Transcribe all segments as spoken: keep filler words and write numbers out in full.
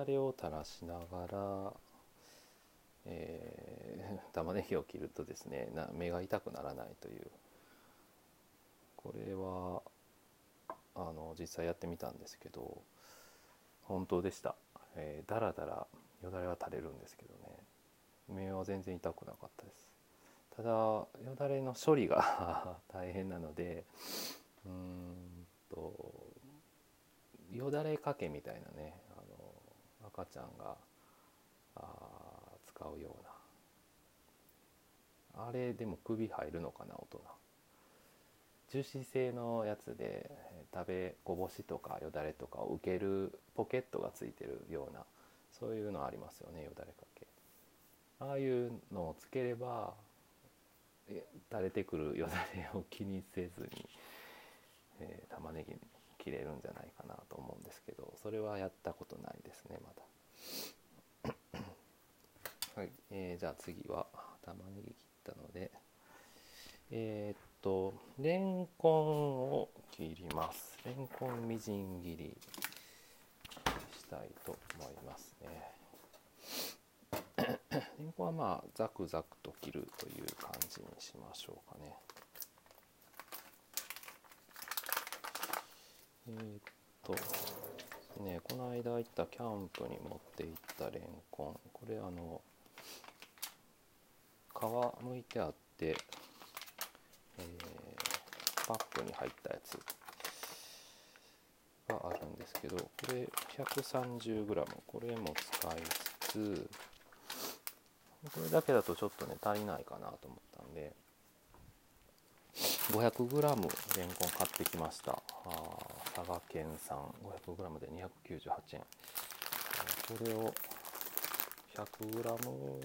だれを垂らしながら、えー、玉ねぎを切るとですねな目が痛くならないという、これはあの実際やってみたんですけど本当でした、えー、だらだらよだれは垂れるんですけどね、目は全然痛くなかったです。ただよだれの処理が大変なので、うーんとよだれかけみたいなね、あの赤ちゃんがあ使うようなあれでも首入るのかな、大人樹脂製のやつで食べこぼしとかよだれとかを受けるポケットがついてるような、そういうのありますよね、よだれかけ。ああいうのをつければ垂れてくるよだれを気にせずに、えー、玉ねぎ切れるんじゃないかなと思うんですけど、それはやったことないですねまだはい、えー、じゃあ次は玉ねぎ切ったのでえー、っとレンコンを切ります。レンコンみじん切りしたいと思いますねレンコンはまあザクザクと切るという感じにしましょうかね。えー、っとねこの間行ったキャンプに持って行ったレンコン、これあの皮剥いてあって、えー、パックに入ったやつがあるんですけど、これ ひゃくさんじゅうグラム これも使いつつ、これだけだとちょっとね足りないかなと思ったんで ごひゃくグラム レンコン買ってきました。あ佐賀県産 ごひゃくグラム でにひゃくきゅうじゅうはちえん、これを ひゃくグラム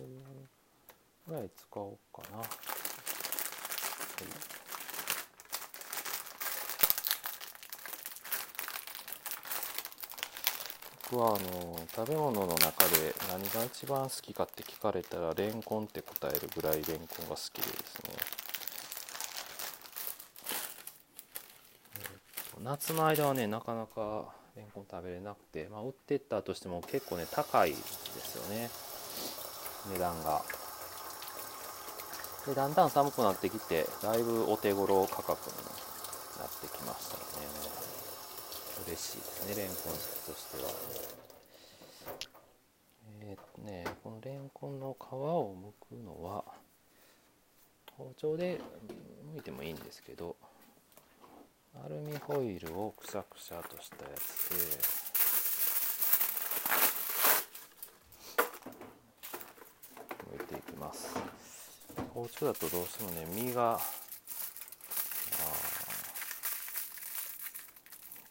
ぐらい使おうかな、はい、僕はあの食べ物の中で何が一番好きかって聞かれたらレンコンって答えるぐらいレンコンが好きでですね、えー、夏の間はねなかなかレンコン食べれなくて、まあ、売ってったとしても結構ね高いですよね値段が。でだんだん寒くなってきてだいぶお手頃価格になってきましたね。嬉しいですね、レンコン好きとしては。えー、っとね、このレンコンの皮を剥くのは包丁で剥いてもいいんですけど、アルミホイルをくしゃくしゃとしたやつで、剥いていきます。包丁だとどうしてもね、身が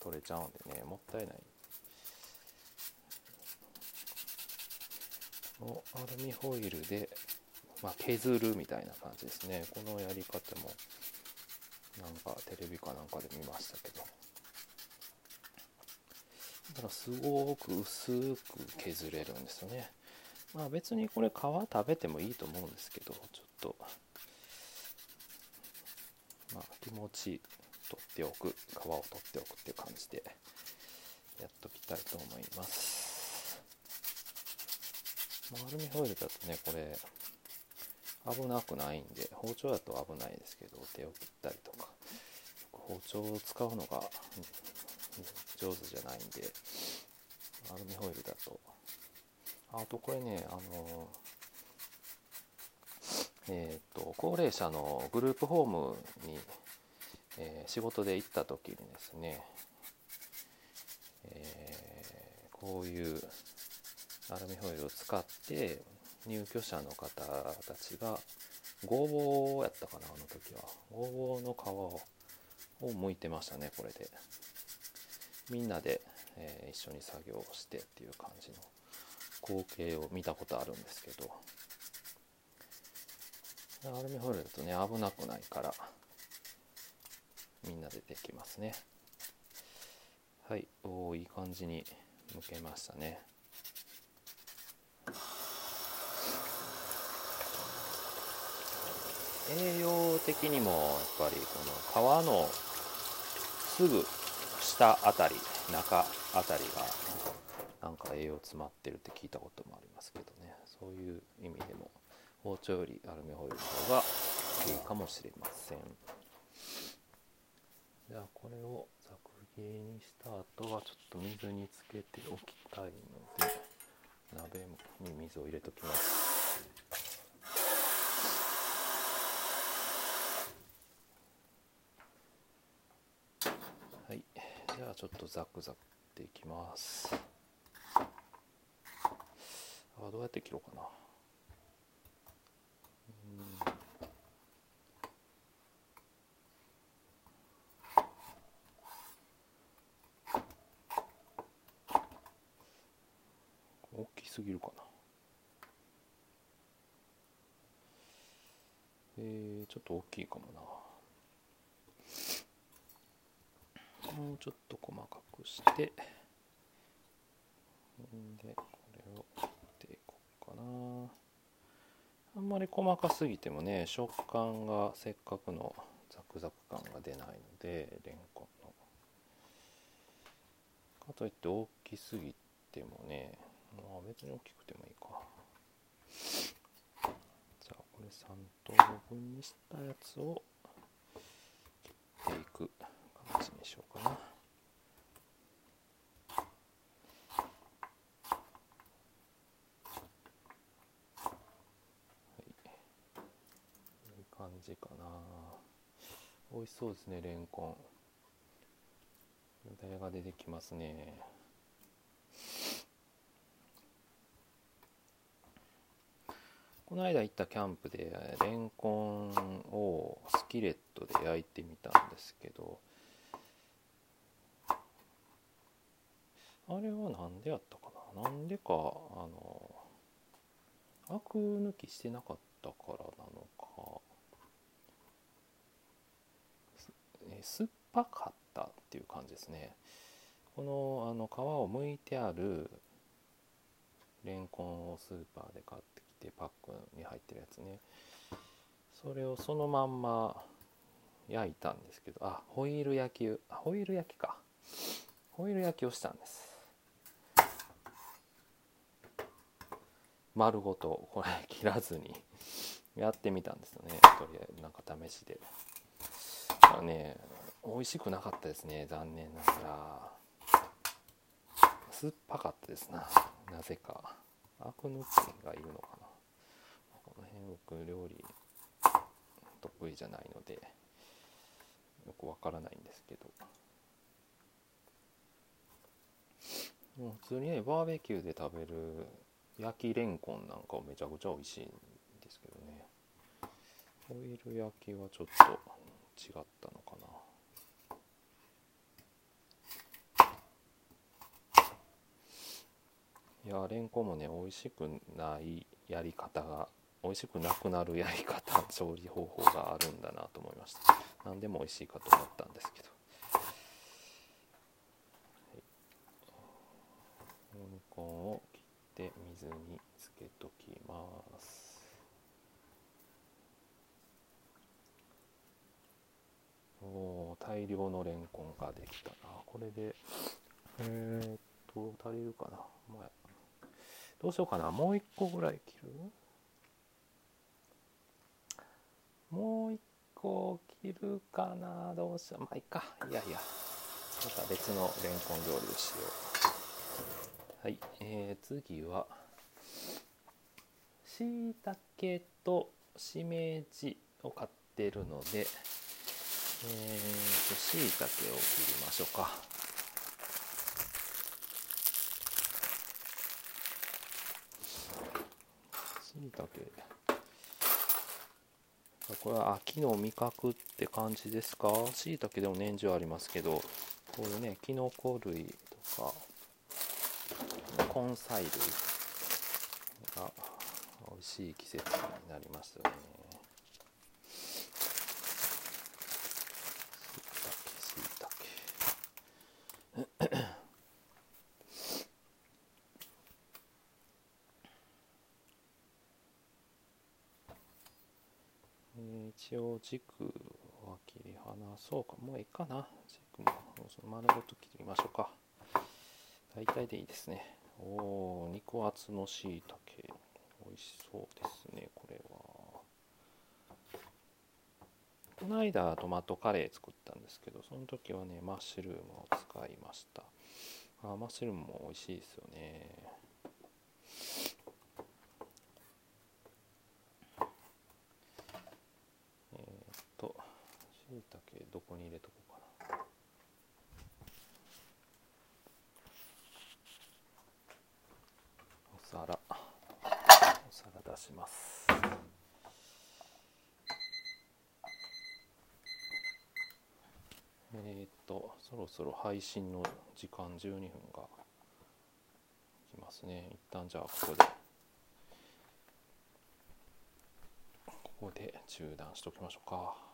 取れちゃうんでね、もったいない。このアルミホイルで、まあ、削るみたいな感じですね。このやり方もなんかテレビかなんかで見ましたけど、だからすごく薄く削れるんですよね。まあ別にこれ皮食べてもいいと思うんですけど、ちょっとまあ気持ちいい取っておく、皮を取っておくっていう感じでやっときたいと思います。アルミホイルだとねこれ危なくないんで、包丁だと危ないですけど手を切ったりとか、包丁を使うのが上手じゃないんでアルミホイルだと。あとこれねあのえっと高齢者のグループホームにえー、仕事で行った時にですね、えー、こういうアルミホイルを使って入居者の方たちがごぼうやったかな、あの時はごぼうの皮を剥いてましたね。これでみんなで、えー、一緒に作業をしてっていう感じの光景を見たことあるんですけど、アルミホイルだとね危なくないからみんなでできますね。はい、おーいい感じにむけましたね。栄養的にもやっぱりこの皮のすぐ下あたり中あたりがなんか栄養詰まってるって聞いたこともありますけどね、そういう意味でも包丁よりアルミホイルの方がいいかもしれません。じゃあこれをざく切りにした後はちょっと水につけておきたいので鍋に水を入れときます。はい、じゃあちょっとザクザクっていきます。あ、どうやって切ろうかな。大きすぎるかな。えー、ちょっと大きいかもな。もうちょっと細かくして、でこれを切っていこうかな。あんまり細かすぎてもね、食感がせっかくのザクザク感が出ないので、レンコンの。かといって大きすぎてもね、まあ、別に大きくてもいいか。じゃあこれさんとうぶんにしたやつを切っていく形にしようかな。はい、いい感じかな。美味しそうですね、レンコン。よだれが出てきますね。この間行ったキャンプでレンコンをスキレットで焼いてみたんですけど、あれはなんでやったかな。なんでかあのアク抜きしてなかったからなのか、酸っぱかったっていう感じですね。この、あの皮を剥いてあるレンコンをスーパーで買ってパックに入ってるやつね、それをそのまんま焼いたんですけど、あ、ホイル焼き、あ、ホイル焼きかホイル焼きをしたんです。丸ごとこれ切らずにやってみたんですよね、とりあえずなんか試しで。だからね、美味しくなかったですね、残念ながら。酸っぱかったですな、なぜか。アク抜きがいるのかな。この辺僕料理得意じゃないのでよくわからないんですけど、もう普通にねバーベキューで食べる焼きレンコンなんかめちゃくちゃ美味しいんですけどね、ホイル焼きはちょっと違ったのかな。いや、レンコンもね、美味しくないやり方が、美味しくなくなるやり方、調理方法があるんだなと思いました。何でも美味しいかと思ったんですけど。レンコンを切って水につけときます。おー、大量のレンコンができたな。これで、えーっと、足りるかな。まあどうしようかな、もう一個ぐらい切る？もう一個切るかな、どうしよう、まあいいか、いやいや、また別のレンコン料理をしよう。はい、えー、次は椎茸としめじを買ってるので、えーと椎茸を切りましょうか。椎茸、これは秋の味覚って感じですか。椎茸でも年中ありますけど、こういうねキノコ類とか根菜類が美味しい季節になりますよね。椎茸、椎茸一応軸は切り離そうか、もういいかな、軸も丸ごと切りましょうか、大体でいいですね。おー、にこ厚のしいたけ、おいしそうですね。これはこの間トマトカレー作ったんですけど、その時はねマッシュルームを使いました。あ、マッシュルームも美味しいですよね。えー、っとしいたけどこに入れとこうかな。お皿、お皿出します。えー、っとそろそろ配信の時間じゅうにふんがきますね。一旦じゃあここでここで中断しておきましょうか。